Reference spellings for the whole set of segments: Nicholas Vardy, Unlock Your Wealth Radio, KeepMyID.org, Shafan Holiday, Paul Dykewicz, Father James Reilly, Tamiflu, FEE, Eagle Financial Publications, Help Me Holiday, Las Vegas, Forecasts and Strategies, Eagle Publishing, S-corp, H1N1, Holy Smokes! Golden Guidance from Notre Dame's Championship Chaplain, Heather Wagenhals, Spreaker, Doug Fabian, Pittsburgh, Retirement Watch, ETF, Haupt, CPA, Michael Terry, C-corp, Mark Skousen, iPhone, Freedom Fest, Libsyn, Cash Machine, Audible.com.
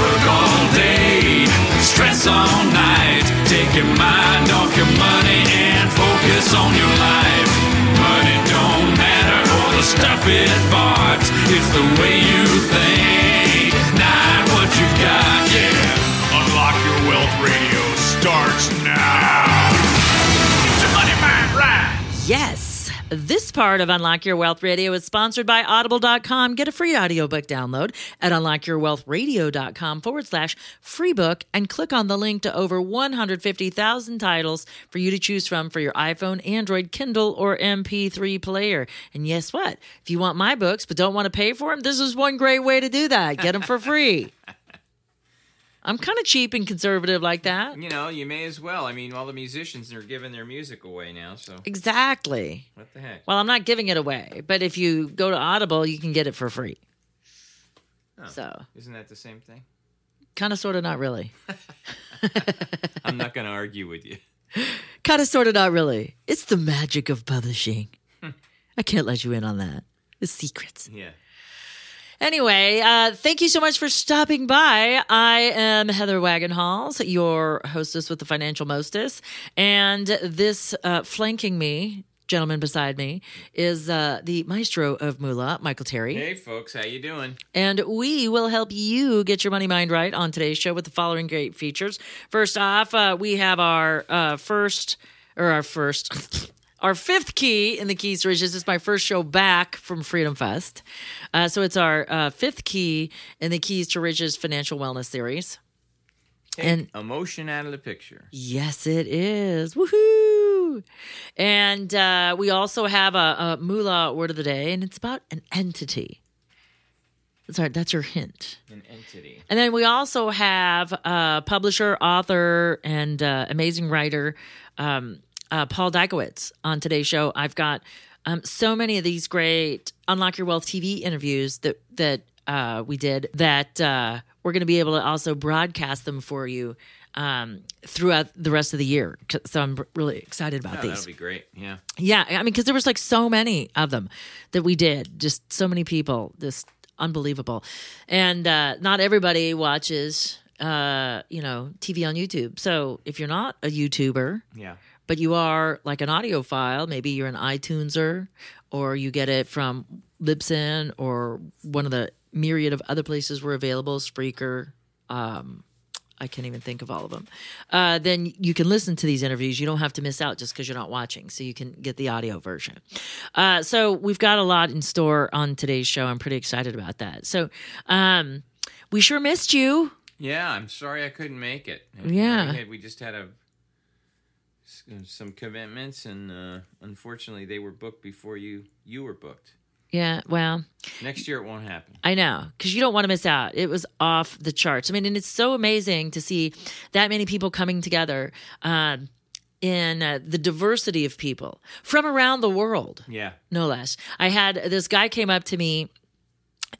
Work all day, stress all night. Take your mind off your money and focus on your life. Money don't matter or the stuff it bought. It's the way you think, not what you've got. Yeah, Unlock Your Wealth Radio starts now. It's your money mind right. Yes, this part of Unlock Your Wealth Radio is sponsored by Audible.com. Get a free audiobook download at unlockyourwealthradio.com/freebook and click on the link to over 150,000 titles for you to choose from for your iPhone, Android, Kindle, or MP3 player. And guess what? If you want my books but don't want to pay for them, this is one great way to do that. Get them for free. I'm kind of cheap and conservative like that. You know, you may as well. I mean, all the musicians are giving their music away now, so. Exactly. What the heck? Well, I'm not giving it away, but if you go to Audible, you can get it for free. Oh, so. Isn't that the same thing? Kind of, sort of, not really. I'm not going to argue with you. Kind of, sort of, not really. It's the magic of publishing. I can't let you in on that. It's secrets. Yeah. Anyway, thank you so much for stopping by. I am Heather Wagenhals, your hostess with the financial mostess, and this flanking me, gentleman beside me, is the maestro of moolah, Michael Terry. Hey, folks. How you doing? And we will help you get your money mind right on today's show with the following great features. First off, we have our fifth key in the Keys to Riches. This is my first show back from Freedom Fest. So it's our fifth key in the Keys to Riches financial wellness series. Take and emotion out of the picture. Yes, it is. Woohoo! And we also have a moolah word of the day, and it's about an entity. That's your hint. An entity. And then we also have publisher, author, and amazing writer, Paul Dykewicz on today's show. I've got so many of these great Unlock Your Wealth TV interviews that we did that we're going to be able to also broadcast them for you throughout the rest of the year. So I'm really excited about these. That'll be great. Yeah. Yeah. I mean, because there was like so many of them that we did. Just so many people. Just unbelievable. And not everybody watches, TV on YouTube. So if you're not a YouTuber. Yeah. But you are like an audiophile. Maybe you're an iTuneser, or you get it from Libsyn or one of the myriad of other places we're available, Spreaker. I can't even think of all of them. Then you can listen to these interviews. You don't have to miss out just because you're not watching. So you can get the audio version. So we've got a lot in store on today's show. I'm pretty excited about that. So we sure missed you. Yeah, I'm sorry I couldn't make it. Yeah. We just had some commitments, and unfortunately they were booked before you were booked. Yeah, well. Next year it won't happen. I know, because you don't want to miss out. It was off the charts. I mean, and it's so amazing to see that many people coming together in the diversity of people from around the world. Yeah. No less. I had this guy came up to me,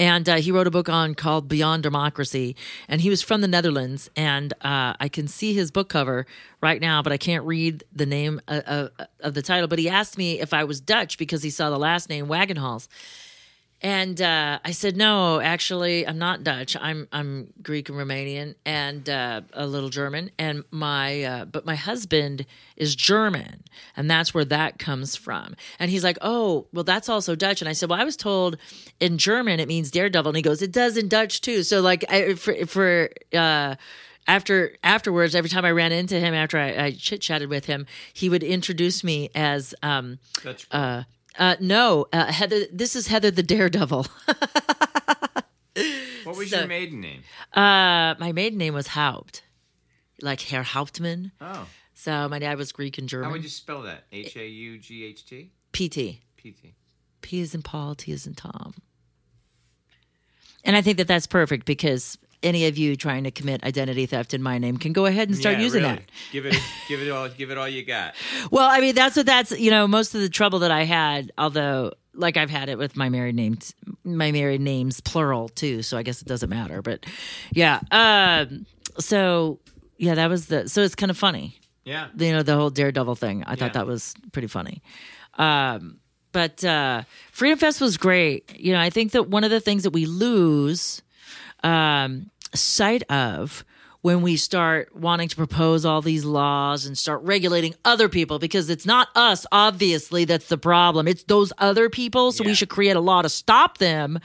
and he wrote a book called Beyond Democracy, and he was from the Netherlands, and I can see his book cover right now, but I can't read the name of the title. But he asked me if I was Dutch because he saw the last name, Wagenhals. And I said, no, actually, I'm not Dutch. I'm Greek and Romanian and a little German. And but my husband is German, and that's where that comes from. And he's like, oh, well, that's also Dutch. And I said, well, I was told in German it means daredevil. And he goes, it does in Dutch too. So like afterwards, every time I ran into him after I chit-chatted with him, he would introduce me as Dutch. No, Heather. This is Heather the Daredevil. What was your maiden name? My maiden name was Haupt, like Herr Hauptmann. Oh. So my dad was Greek and German. How would you spell that? H-A-U-G-H-T? P-T. P-T. P is in Paul, T is in Tom. And I think that that's perfect because any of you trying to commit identity theft in my name can go ahead and start using that. Give it all you got. Well, I mean, that's most of the trouble that I had, although like I've had it with my married names plural too, so I guess it doesn't matter, but yeah. That was so it's kind of funny. Yeah. The whole Daredevil thing. I thought that was pretty funny. But Freedom Fest was great. I think that one of the things that we lose sight of when we start wanting to propose all these laws and start regulating other people, because it's not us, obviously, that's the problem. It's those other people, so we should create a law to stop them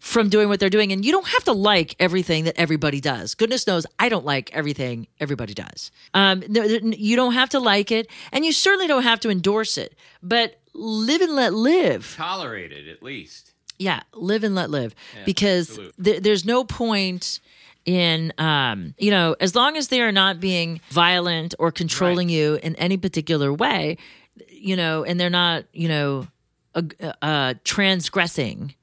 from doing what they're doing. And you don't have to like everything that everybody does. Goodness knows I don't like everything everybody does. You don't have to like it, and you certainly don't have to endorse it. But live and let live. Tolerate it, at least. Yeah, live and let live. Yeah, because there's no point in, as long as they are not being violent or controlling you in any particular way, and they're not, transgressing,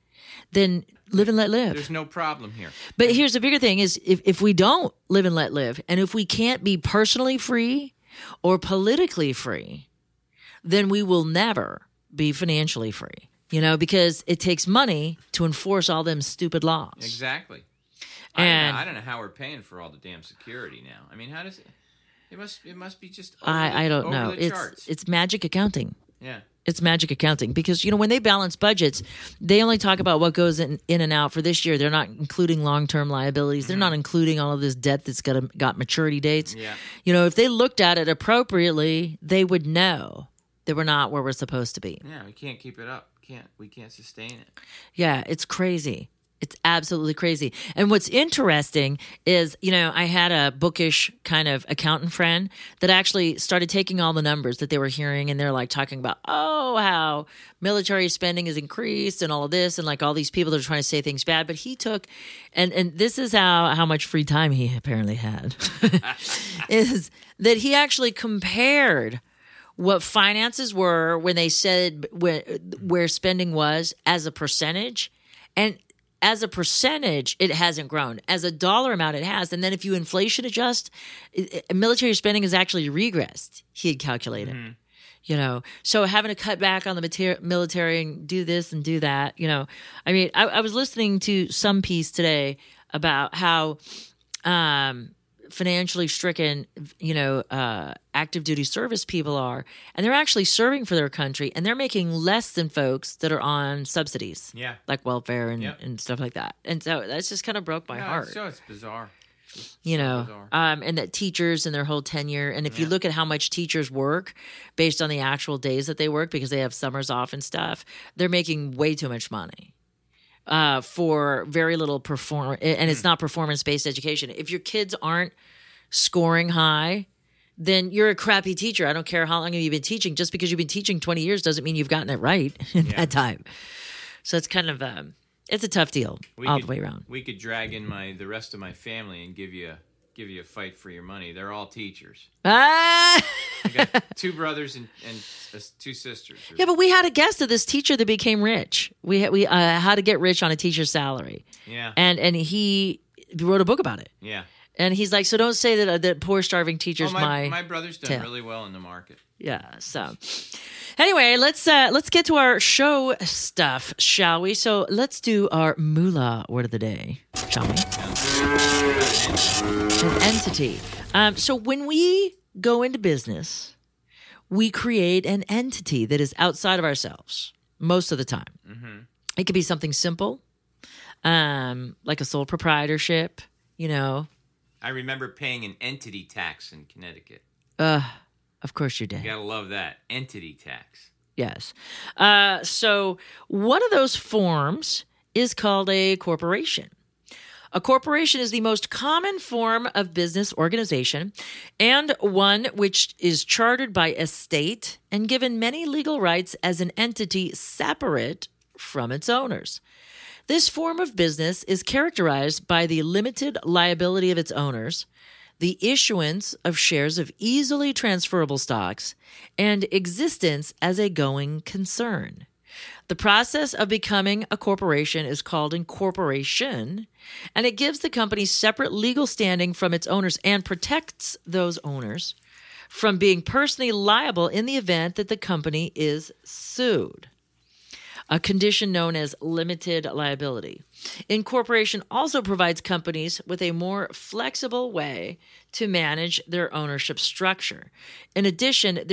then live and let live. There's no problem here. But here's the bigger thing is if we don't live and let live, and if we can't be personally free or politically free, then we will never be financially free, because it takes money to enforce all them stupid laws. Exactly. And I don't know how we're paying for all the damn security now. I mean, how does it? It must be just. I don't know. It's magic accounting. Yeah. It's magic accounting because, when they balance budgets, they only talk about what goes in and out for this year. They're not including long-term liabilities. They're not including all of this debt that's got maturity dates. Yeah. If they looked at it appropriately, they would know that we're not where we're supposed to be. Yeah, we can't keep it up. We can't sustain it. Yeah, it's crazy. It's absolutely crazy. And what's interesting is, I had a bookish kind of accountant friend that actually started taking all the numbers that they were hearing, and they're like talking about, how military spending has increased and all of this, and like all these people that are trying to say things bad. But he took, and this is how much free time he apparently had, is that he actually compared what finances were when they said where spending was as a percentage, and as a percentage, it hasn't grown. As a dollar amount, it has. And then if you inflation adjust, military spending is actually regressed, he had calculated. Mm-hmm. So having to cut back on the military and do this and do that, I mean, I was listening to some piece today about how financially stricken, active duty service people are, and they're actually serving for their country, and they're making less than folks that are on subsidies, like welfare and stuff like that. And so that's just kind of broke my heart. So it's bizarre, bizarre. And that teachers and their whole tenure, and if you look at how much teachers work based on the actual days that they work because they have summers off and stuff, they're making way too much money. For very little and it's not performance-based education. If your kids aren't scoring high, then you're a crappy teacher. I don't care how long you've been teaching. Just because you've been teaching 20 years doesn't mean you've gotten it right in that time. So it's kind of it's a tough deal all the way around. We could drag in the rest of my family and give you a fight for your money. They're all teachers. I got two brothers and two sisters. Yeah, but we had a guest of this teacher that became rich. We how to get rich on a teacher's salary. Yeah, and he wrote a book about it. Yeah, and he's like, so don't say that poor starving teacher's my brother's done really well in the market. Yeah. So anyway, let's get to our show stuff, shall we? So let's do our moolah word of the day, shall we? An entity. So when we go into business, we create an entity that is outside of ourselves most of the time. Mm-hmm. It could be something simple, like a sole proprietorship. I remember paying an entity tax in Connecticut. Of course you did. You gotta love that. Entity tax. Yes. So one of those forms is called a corporation. A corporation is the most common form of business organization, and one which is chartered by a state and given many legal rights as an entity separate from its owners. This form of business is characterized by the limited liability of its owners, the issuance of shares of easily transferable stocks, and existence as a going concern. The process of becoming a corporation is called incorporation, and it gives the company separate legal standing from its owners and protects those owners from being personally liable in the event that the company is sued, a condition known as limited liability. Incorporation also provides companies with a more flexible way to manage their ownership structure. In addition, In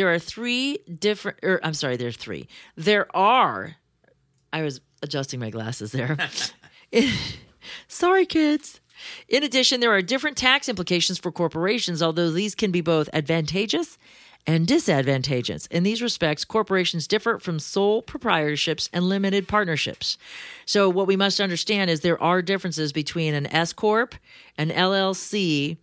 addition, there are different tax implications for corporations, although these can be both advantageous and disadvantageous. In these respects, corporations differ from sole proprietorships and limited partnerships. So what we must understand is there are differences between an S-corp, an LLC,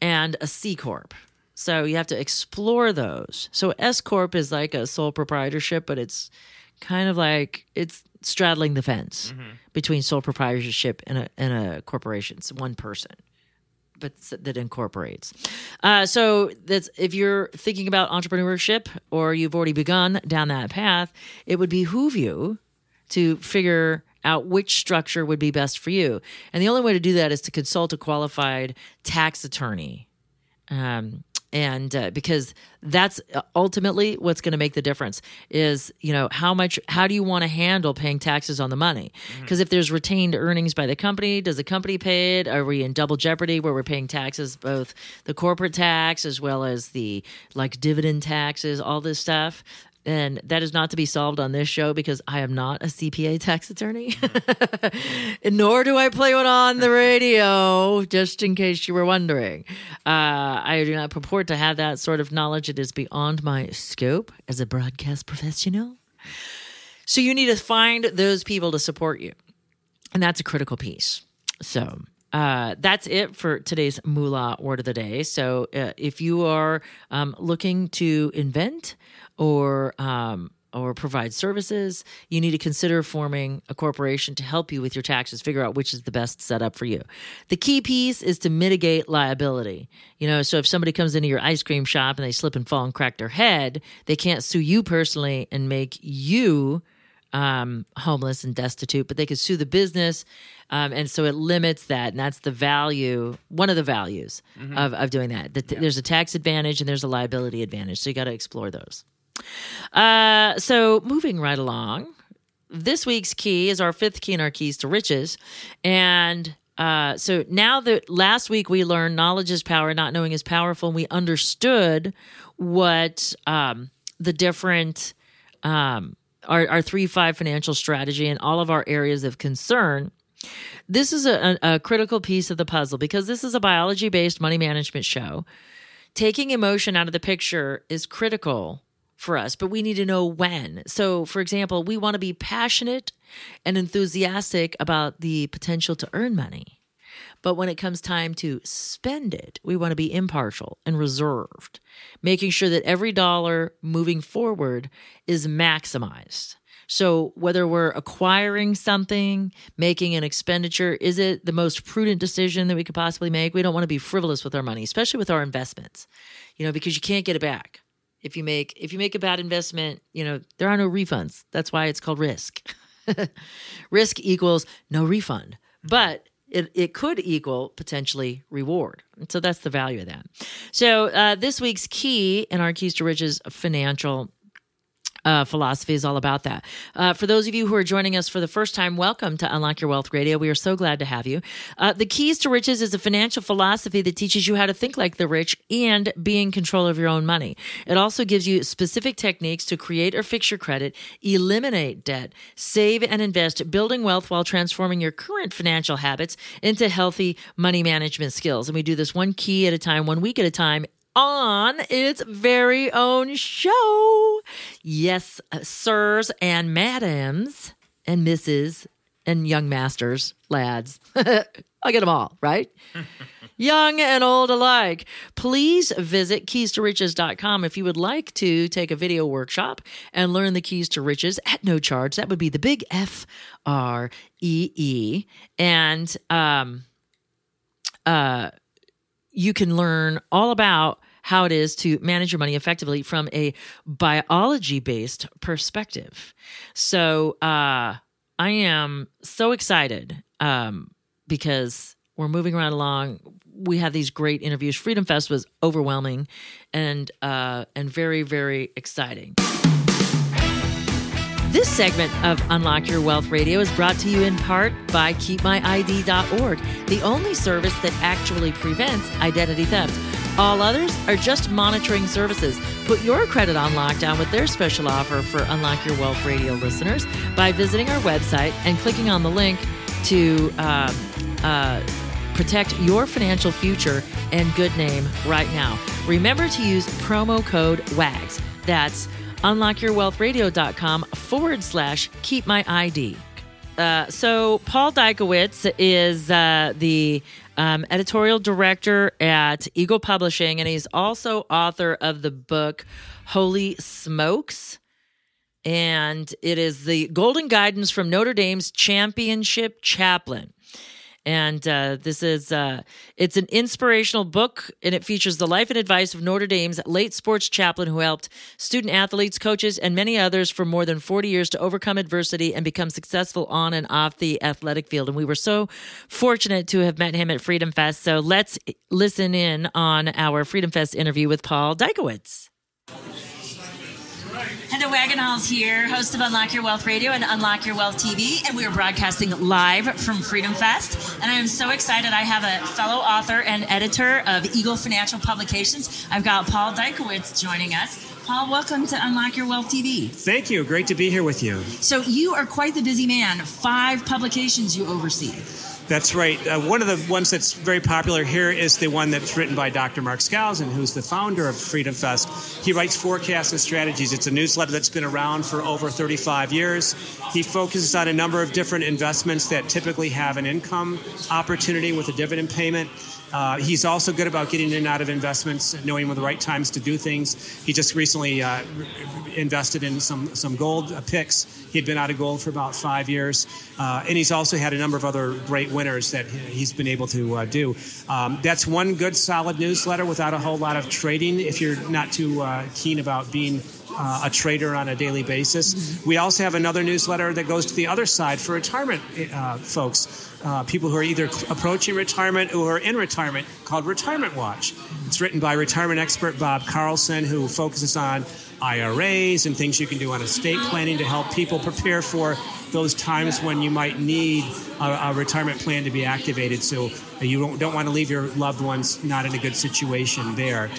and a C-corp. So you have to explore those. So S-corp is like a sole proprietorship, but it's kind of like it's straddling the fence between sole proprietorship and a corporation. It's one person, but that incorporates. So that's, if you're thinking about entrepreneurship or you've already begun down that path, it would behoove you to figure out which structure would be best for you. And the only way to do that is to consult a qualified tax attorney. And because that's ultimately what's going to make the difference is, how do you want to handle paying taxes on the money? Because if there's retained earnings by the company, does the company pay it? Are we in double jeopardy where we're paying taxes, both the corporate tax as well as the dividend taxes, all this stuff? And that is not to be solved on this show because I am not a CPA tax attorney, nor do I play one on the radio, just in case you were wondering. I do not purport to have that sort of knowledge. It is beyond my scope as a broadcast professional. So you need to find those people to support you. And that's a critical piece. So that's it for today's Moolah Word of the Day. So if you are looking to invent or provide services, you need to consider forming a corporation to help you with your taxes, figure out which is the best setup for you. The key piece is to mitigate liability. So if somebody comes into your ice cream shop and they slip and fall and crack their head, they can't sue you personally and make you homeless and destitute, but they could sue the business. And so it limits that. And that's the value, one of the values of doing that. There's a tax advantage and there's a liability advantage. So you got to explore those. So moving right along, this week's key is our fifth key in our Keys to Riches. And so now that last week we learned knowledge is power, not knowing is powerful, and we understood what the different our 3-5 financial strategy and all of our areas of concern. This is a critical piece of the puzzle because this is a biology-based money management show. Taking emotion out of the picture is critical for us, but we need to know when. So, for example, we want to be passionate and enthusiastic about the potential to earn money. But when it comes time to spend it, we want to be impartial and reserved, making sure that every dollar moving forward is maximized. So whether we're acquiring something, making an expenditure, is it the most prudent decision that we could possibly make? We don't want to be frivolous with our money, especially with our investments, because you can't get it back. If you make a bad investment, there are no refunds. That's why it's called risk. Risk equals no refund, but it could equal potentially reward. And so that's the value of that. So this week's key in our Keys to Riches financial philosophy is all about that. For those of you who are joining us for the first time, welcome to Unlock Your Wealth Radio. We are so glad to have you. The Keys to Riches is a financial philosophy that teaches you how to think like the rich and be in control of your own money. It also gives you specific techniques to create or fix your credit, eliminate debt, save and invest, building wealth while transforming your current financial habits into healthy money management skills. And we do this one key at a time, 1 week at a time, on its very own show. Yes, sirs and madams and misses and young masters, lads. I get them all, right? Young and old alike. Please visit keystoriches.com if you would like to take a video workshop and learn the Keys to Riches at no charge. That would be the big FREE. And you can learn all about how it is to manage your money effectively from a biology-based perspective. So I am so excited because we're moving right along. We had these great interviews. Freedom Fest was overwhelming and very, very exciting. This segment of Unlock Your Wealth Radio is brought to you in part by KeepMyID.org, the only service that actually prevents identity theft. All others are just monitoring services. Put your credit on lockdown with their special offer for Unlock Your Wealth Radio listeners by visiting our website and clicking on the link to protect your financial future and good name right now. Remember to use promo code WAGS. That's unlockyourwealthradio.com/keepmyid. So Paul Dykewicz is the editorial director at Eagle Publishing, and he's also author of the book Holy Smokes!, and it is the Golden Guidance from Notre Dame's Championship Chaplain. And this is, it's an inspirational book, and it features the life and advice of Notre Dame's late sports chaplain who helped student athletes, coaches, and many others for more than 40 years to overcome adversity and become successful on and off the athletic field. And we were so fortunate to have met him at Freedom Fest. So let's listen in on our Freedom Fest interview with Paul Dykewicz. Heather Wagenhals here, host of Unlock Your Wealth Radio and Unlock Your Wealth TV, and we are broadcasting live from Freedom Fest. And I am so excited. I have a fellow author and editor of Eagle Financial Publications. I've got Paul Dykewicz joining us. Paul, welcome to Unlock Your Wealth TV. Thank you. Great to be here with you. So you are quite the busy man. 5 publications you oversee. That's right. One of the ones that's very popular here is the one that's written by Dr. Mark Skousen, who's the founder of Freedom Fest. He writes Forecasts and Strategies. It's a newsletter that's been around for over 35 years. He focuses on a number of different investments that typically have an income opportunity with a dividend payment. He's also good about getting in and out of investments, knowing when the right times to do things. He just recently invested in some gold picks. He'd been out of gold for about 5 years. And he's also had a number of other great winners that he's been able to do. That's one good, solid newsletter without a whole lot of trading if you're not too keen about being a trader on a daily basis. We also have another newsletter that goes to the other side for retirement folks, people who are either approaching retirement or are in retirement, called Retirement Watch. It's written by retirement expert Bob Carlson, who focuses on IRAs and things you can do on estate planning to help people prepare for those times when you might need a retirement plan to be activated, so you don't want to leave your loved ones not in a good situation there.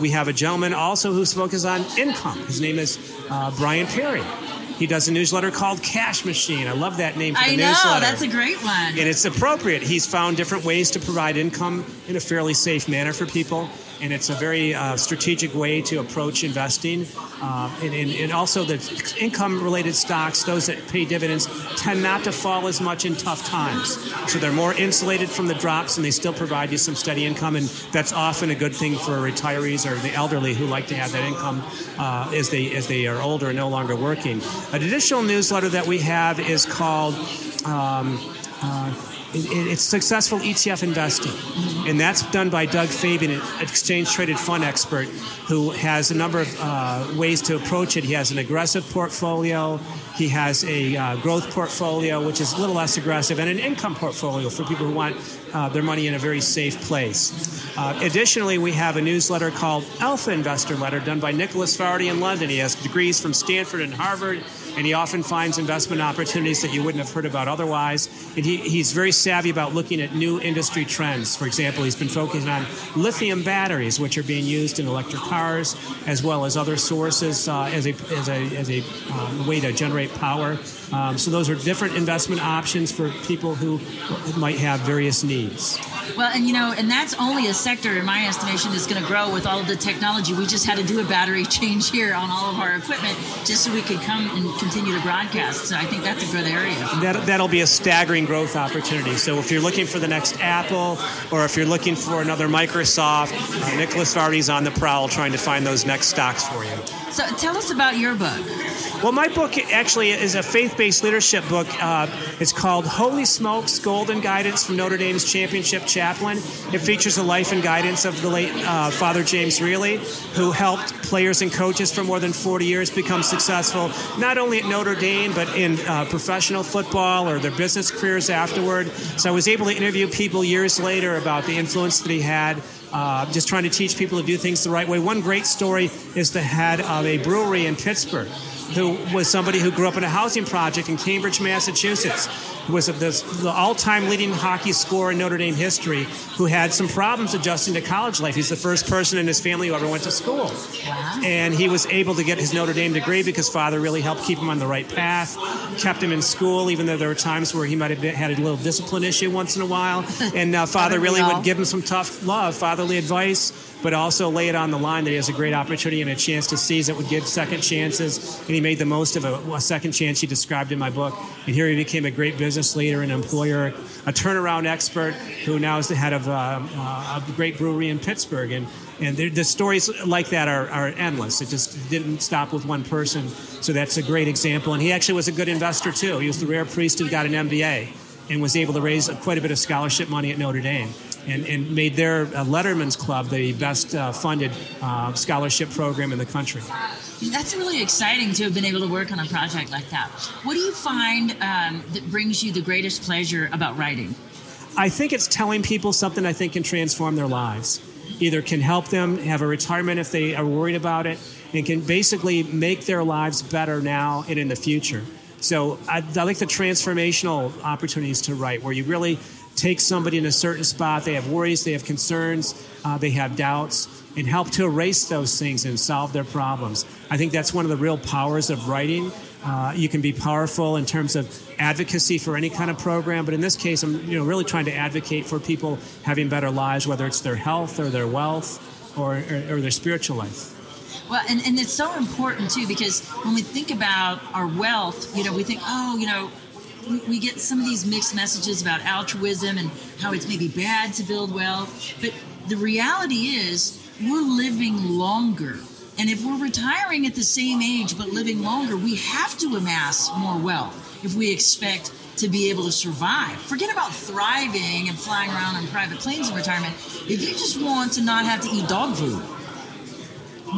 We have a gentleman also who focuses on income. His name is Brian Perry. He does a newsletter called Cash Machine. I love that name for the newsletter. I know, that's a great one. And it's appropriate. He's found different ways to provide income in a fairly safe manner for people. And it's a very strategic way to approach investing. And also the income-related stocks, those that pay dividends, tend not to fall as much in tough times. So they're more insulated from the drops, and they still provide you some steady income. And that's often a good thing for retirees or the elderly who like to have that income as they are older and no longer working. An additional newsletter that we have is called It's Successful ETF Investing, and that's done by Doug Fabian, an exchange-traded fund expert who has a number of ways to approach it. He has an aggressive portfolio, he has a growth portfolio, which is a little less aggressive, and an income portfolio for people who want their money in a very safe place. Additionally, we have a newsletter called Alpha Investor Letter, done by Nicholas Vardy in London. He has degrees from Stanford and Harvard, and he often finds investment opportunities that you wouldn't have heard about otherwise. And he's very savvy about looking at new industry trends. For example, he's been focusing on lithium batteries, which are being used in electric cars, as well as other sources as a way to generate power. So those are different investment options for people who might have various needs. Well, and that's only a sector, in my estimation, that's going to grow with all of the technology. We just had to do a battery change here on all of our equipment just so we could come and continue to broadcast. So I think that's a good area. That'll be a staggering growth opportunity. So if you're looking for the next Apple or if you're looking for another Microsoft, Nicholas Vardy's on the prowl trying to find those next stocks for you. So tell us about your book. Well, my book actually is a faith-based leadership book. It's called Holy Smokes! Golden Guidance from Notre Dame's Championship Chaplain. It features the life and guidance of the late Father James Reilly, who helped players and coaches for more than 40 years become successful, not only at Notre Dame, but in professional football or their business careers afterward. So I was able to interview people years later about the influence that he had. Just trying to teach people to do things the right way. One great story is the head of a brewery in Pittsburgh, who was somebody who grew up in a housing project in Cambridge, Massachusetts, who was the all-time leading hockey scorer in Notre Dame history, who had some problems adjusting to college life. He's the first person in his family who ever went to school. Wow. And he was able to get his Notre Dame degree because Father really helped keep him on the right path, kept him in school, even though there were times where he might have had a little discipline issue once in a while. And Father really would give him some tough love, fatherly advice, but also lay it on the line that he has a great opportunity and a chance to seize it, would give second chances, and he made the most of a second chance he described in my book. And here he became a great business leader, an employer, a turnaround expert, who now is the head of a great brewery in Pittsburgh. And the stories like that are endless. It just didn't stop with one person, so that's a great example. And he actually was a good investor, too. He was the rare priest who got an MBA and was able to raise quite a bit of scholarship money at Notre Dame. And made their Letterman's Club the best funded scholarship program in the country. That's really exciting to have been able to work on a project like that. What do you find that brings you the greatest pleasure about writing? I think it's telling people something I think can transform their lives. Either can help them have a retirement if they are worried about it, and can basically make their lives better now and in the future. So I like the transformational opportunities to write, where you really take somebody in a certain spot, they have worries, they have concerns, they have doubts, and help to erase those things and solve their problems. I think that's one of the real powers of writing. You can be powerful in terms of advocacy for any kind of program, but in this case, I'm really trying to advocate for people having better lives, whether it's their health or their wealth or their spiritual life. Well, and it's so important, too, because when we think about our wealth, we think, we get some of these mixed messages about altruism and how it's maybe bad to build wealth. But the reality is we're living longer. And if we're retiring at the same age but living longer, we have to amass more wealth if we expect to be able to survive. Forget about thriving and flying around on private planes in retirement. If you just want to not have to eat dog food,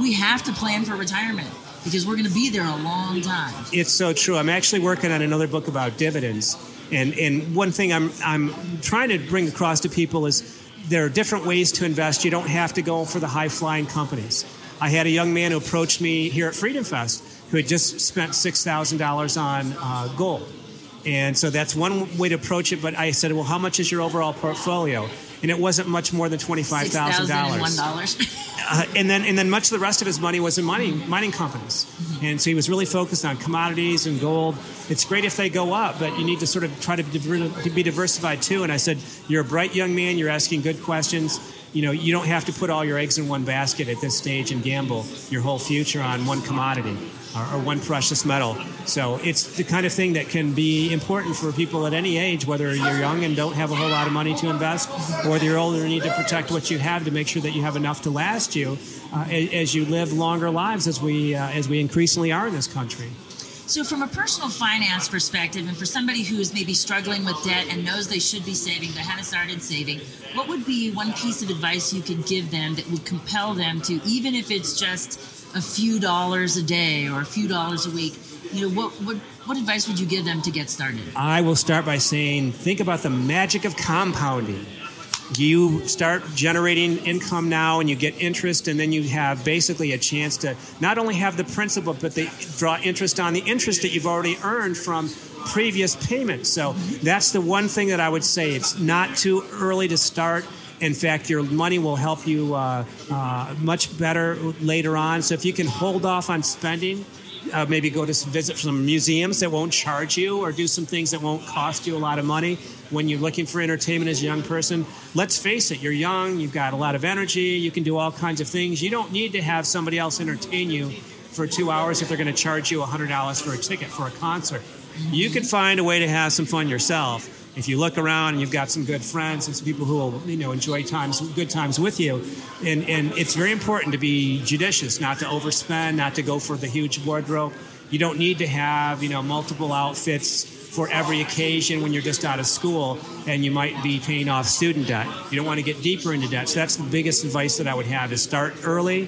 we have to plan for retirement, because we're going to be there a long time. It's so true. I'm actually working on another book about dividends. And one thing I'm trying to bring across to people is there are different ways to invest. You don't have to go for the high-flying companies. I had a young man who approached me here at Freedom Fest who had just spent $6,000 on gold. And so that's one way to approach it. But I said, well, how much is your overall portfolio? And it wasn't much more than $25,000. $6,001. And then much of the rest of his money was in mining companies. Mm-hmm. And so he was really focused on commodities and gold. It's great if they go up, but you need to sort of try to be diversified too. And I said, you're a bright young man. You're asking good questions. You don't have to put all your eggs in one basket at this stage and gamble your whole future on one commodity or one precious metal. So it's the kind of thing that can be important for people at any age, whether you're young and don't have a whole lot of money to invest, or you're older and need to protect what you have to make sure that you have enough to last you as you live longer lives, as we increasingly are in this country. So from a personal finance perspective, and for somebody who's maybe struggling with debt and knows they should be saving but haven't started saving, what would be one piece of advice you could give them that would compel them to, even if it's just a few dollars a day or a few dollars a week, what advice would you give them to get started? I will start by saying, think about the magic of compounding. You start generating income now and you get interest, and then you have basically a chance to not only have the principal, but they draw interest on the interest that you've already earned from previous payments. So that's the one thing that I would say. It's not too early to start. In fact, your money will help you much better later on. So if you can hold off on spending, maybe go to visit some museums that won't charge you, or do some things that won't cost you a lot of money when you're looking for entertainment as a young person. Let's face it, you're young, you've got a lot of energy, you can do all kinds of things. You don't need to have somebody else entertain you for 2 hours if they're going to charge you $100 for a ticket for a concert. You can find a way to have some fun yourself if you look around and you've got some good friends and some people who will, you know, enjoy times, good times with you. And it's very important to be judicious, not to overspend, not to go for the huge wardrobe. You don't need to have, you know, multiple outfits for every occasion when you're just out of school and you might be paying off student debt. You don't want to get deeper into debt. So that's the biggest advice that I would have is start early,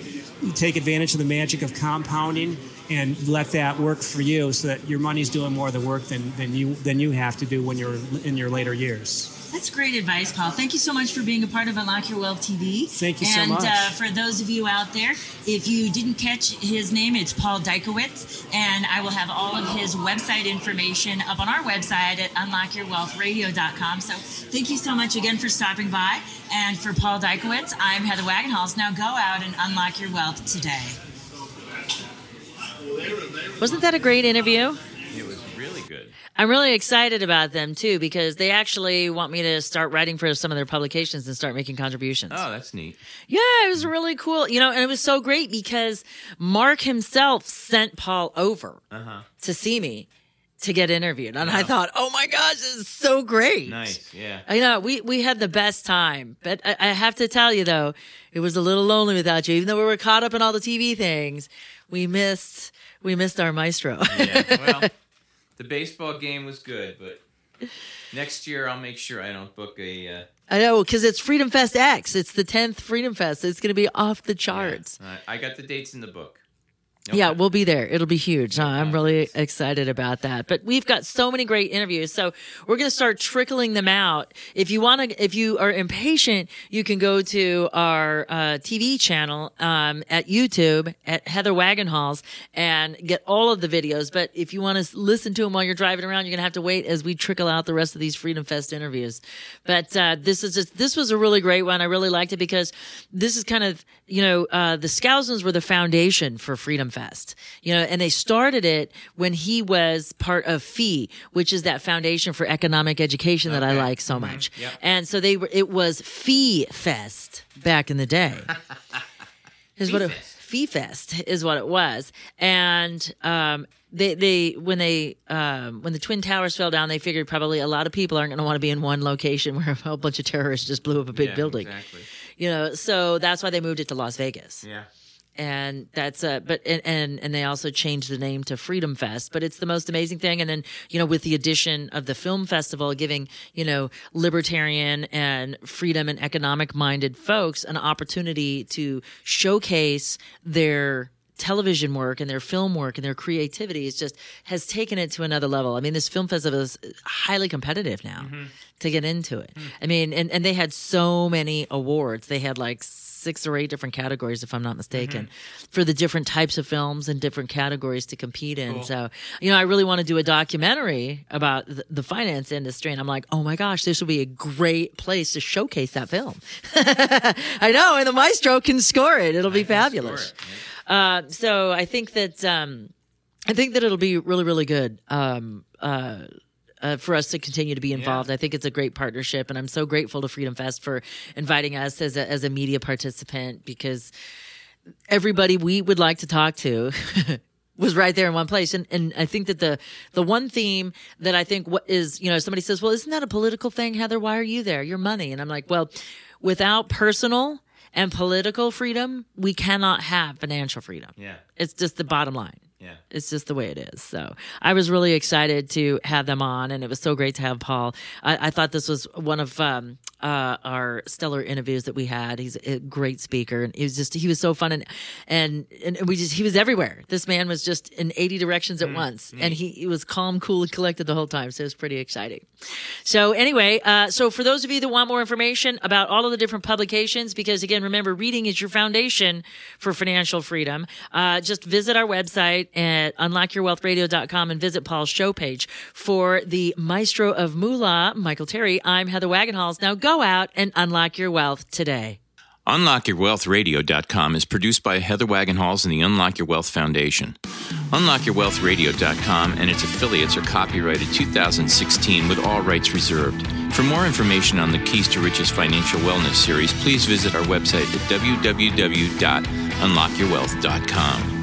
take advantage of the magic of compounding, and let that work for you so that your money's doing more of the work than you have to do when you're in your later years. That's great advice, Paul. Thank you so much for being a part of Unlock Your Wealth TV. Thank you so much. And for those of you out there, if you didn't catch his name, it's Paul Dykewicz, and I will have all of his website information up on our website at unlockyourwealthradio.com. So thank you so much again for stopping by. And for Paul Dykewicz, I'm Heather Wagenhals. Now go out and unlock your wealth today. Wasn't that a great interview? It was really good. I'm really excited about them, too, because they actually want me to start writing for some of their publications and start making contributions. Oh, that's neat. Yeah, it was really cool. You know, and it was so great because Mark himself sent Paul over to see me to get interviewed. And I thought, oh, my gosh, this is so great. Nice, yeah. You know, we had the best time. But I have to tell you, though, it was a little lonely without you. Even though we were caught up in all the TV things, we missed our maestro. Yeah, well, the baseball game was good, but next year I'll make sure I don't book a... I know, because it's Freedom Fest X. It's the 10th Freedom Fest. It's going to be off the charts. Yeah. I got the dates in the book. No yeah, problem. We'll be there. It'll be huge. No, I'm really excited about that. But we've got so many great interviews. So we're going to start trickling them out. If you want to, if you are impatient, you can go to our TV channel at YouTube at Heather Wagenhals and get all of the videos. But if you want to listen to them while you're driving around, you're going to have to wait as we trickle out the rest of these Freedom Fest interviews. But this was a really great one. I really liked it because this is kind of, you know, the Skousens were the foundation for Freedom Fest, you know, and they started it when he was part of FEE, which is that Foundation for Economic Education that I like so much. Yep. And so it was FEE Fest back in the day. FEE Fest is what it was. And when the Twin Towers fell down, they figured probably a lot of people aren't going to want to be in one location where a whole bunch of terrorists just blew up a big building. Exactly. You know, so that's why they moved it to Las Vegas. Yeah. And that's and they also changed the name to Freedom Fest, but it's the most amazing thing. And then, you know, with the addition of the film festival, giving, you know, libertarian and freedom and economic minded folks an opportunity to showcase their television work and their film work and their creativity is just has taken it to another level. I mean, this film festival is highly competitive now to get into it. I mean, and they had so many awards. They had like 6 or 8 different categories, if I'm not mistaken, for the different types of films and different categories to compete in. Cool. So, you know, I really want to do a documentary about the finance industry. And I'm like, oh my gosh, this would be a great place to showcase that film. I know. And the maestro can score it. It'll be fabulous. So I think that, it'll be really, really good. For us to continue to be involved. Yeah. I think it's a great partnership, and I'm so grateful to Freedom Fest for inviting us as a media participant, because everybody we would like to talk to was right there in one place. And I think that the one theme that I think what is, you know, somebody says, well, isn't that a political thing, Heather? Why are you there? Your money. And I'm like, well, without personal and political freedom, we cannot have financial freedom. Yeah. It's just the bottom line. Yeah. It's just the way it is. So I was really excited to have them on, and it was so great to have Paul. I thought this was one of our stellar interviews that we had. He's a great speaker, and he was so fun, and he was everywhere. This man was just in 80 directions at once, and he was calm, cool, and collected the whole time. So it was pretty exciting. So anyway, so for those of you that want more information about all of the different publications, because again, remember, reading is your foundation for financial freedom. Just visit our website at unlockyourwealthradio.com and visit Paul's show page. For the maestro of moolah, Michael Terry, I'm Heather Wagenhals. Now go out and unlock your wealth today. UnlockYourWealthRadio.com is produced by Heather Wagenhals and the Unlock Your Wealth Foundation. UnlockYourWealthRadio.com and its affiliates are copyrighted 2016 with all rights reserved. For more information on the Keys to Riches Financial Wellness Series, please visit our website at www.unlockyourwealth.com.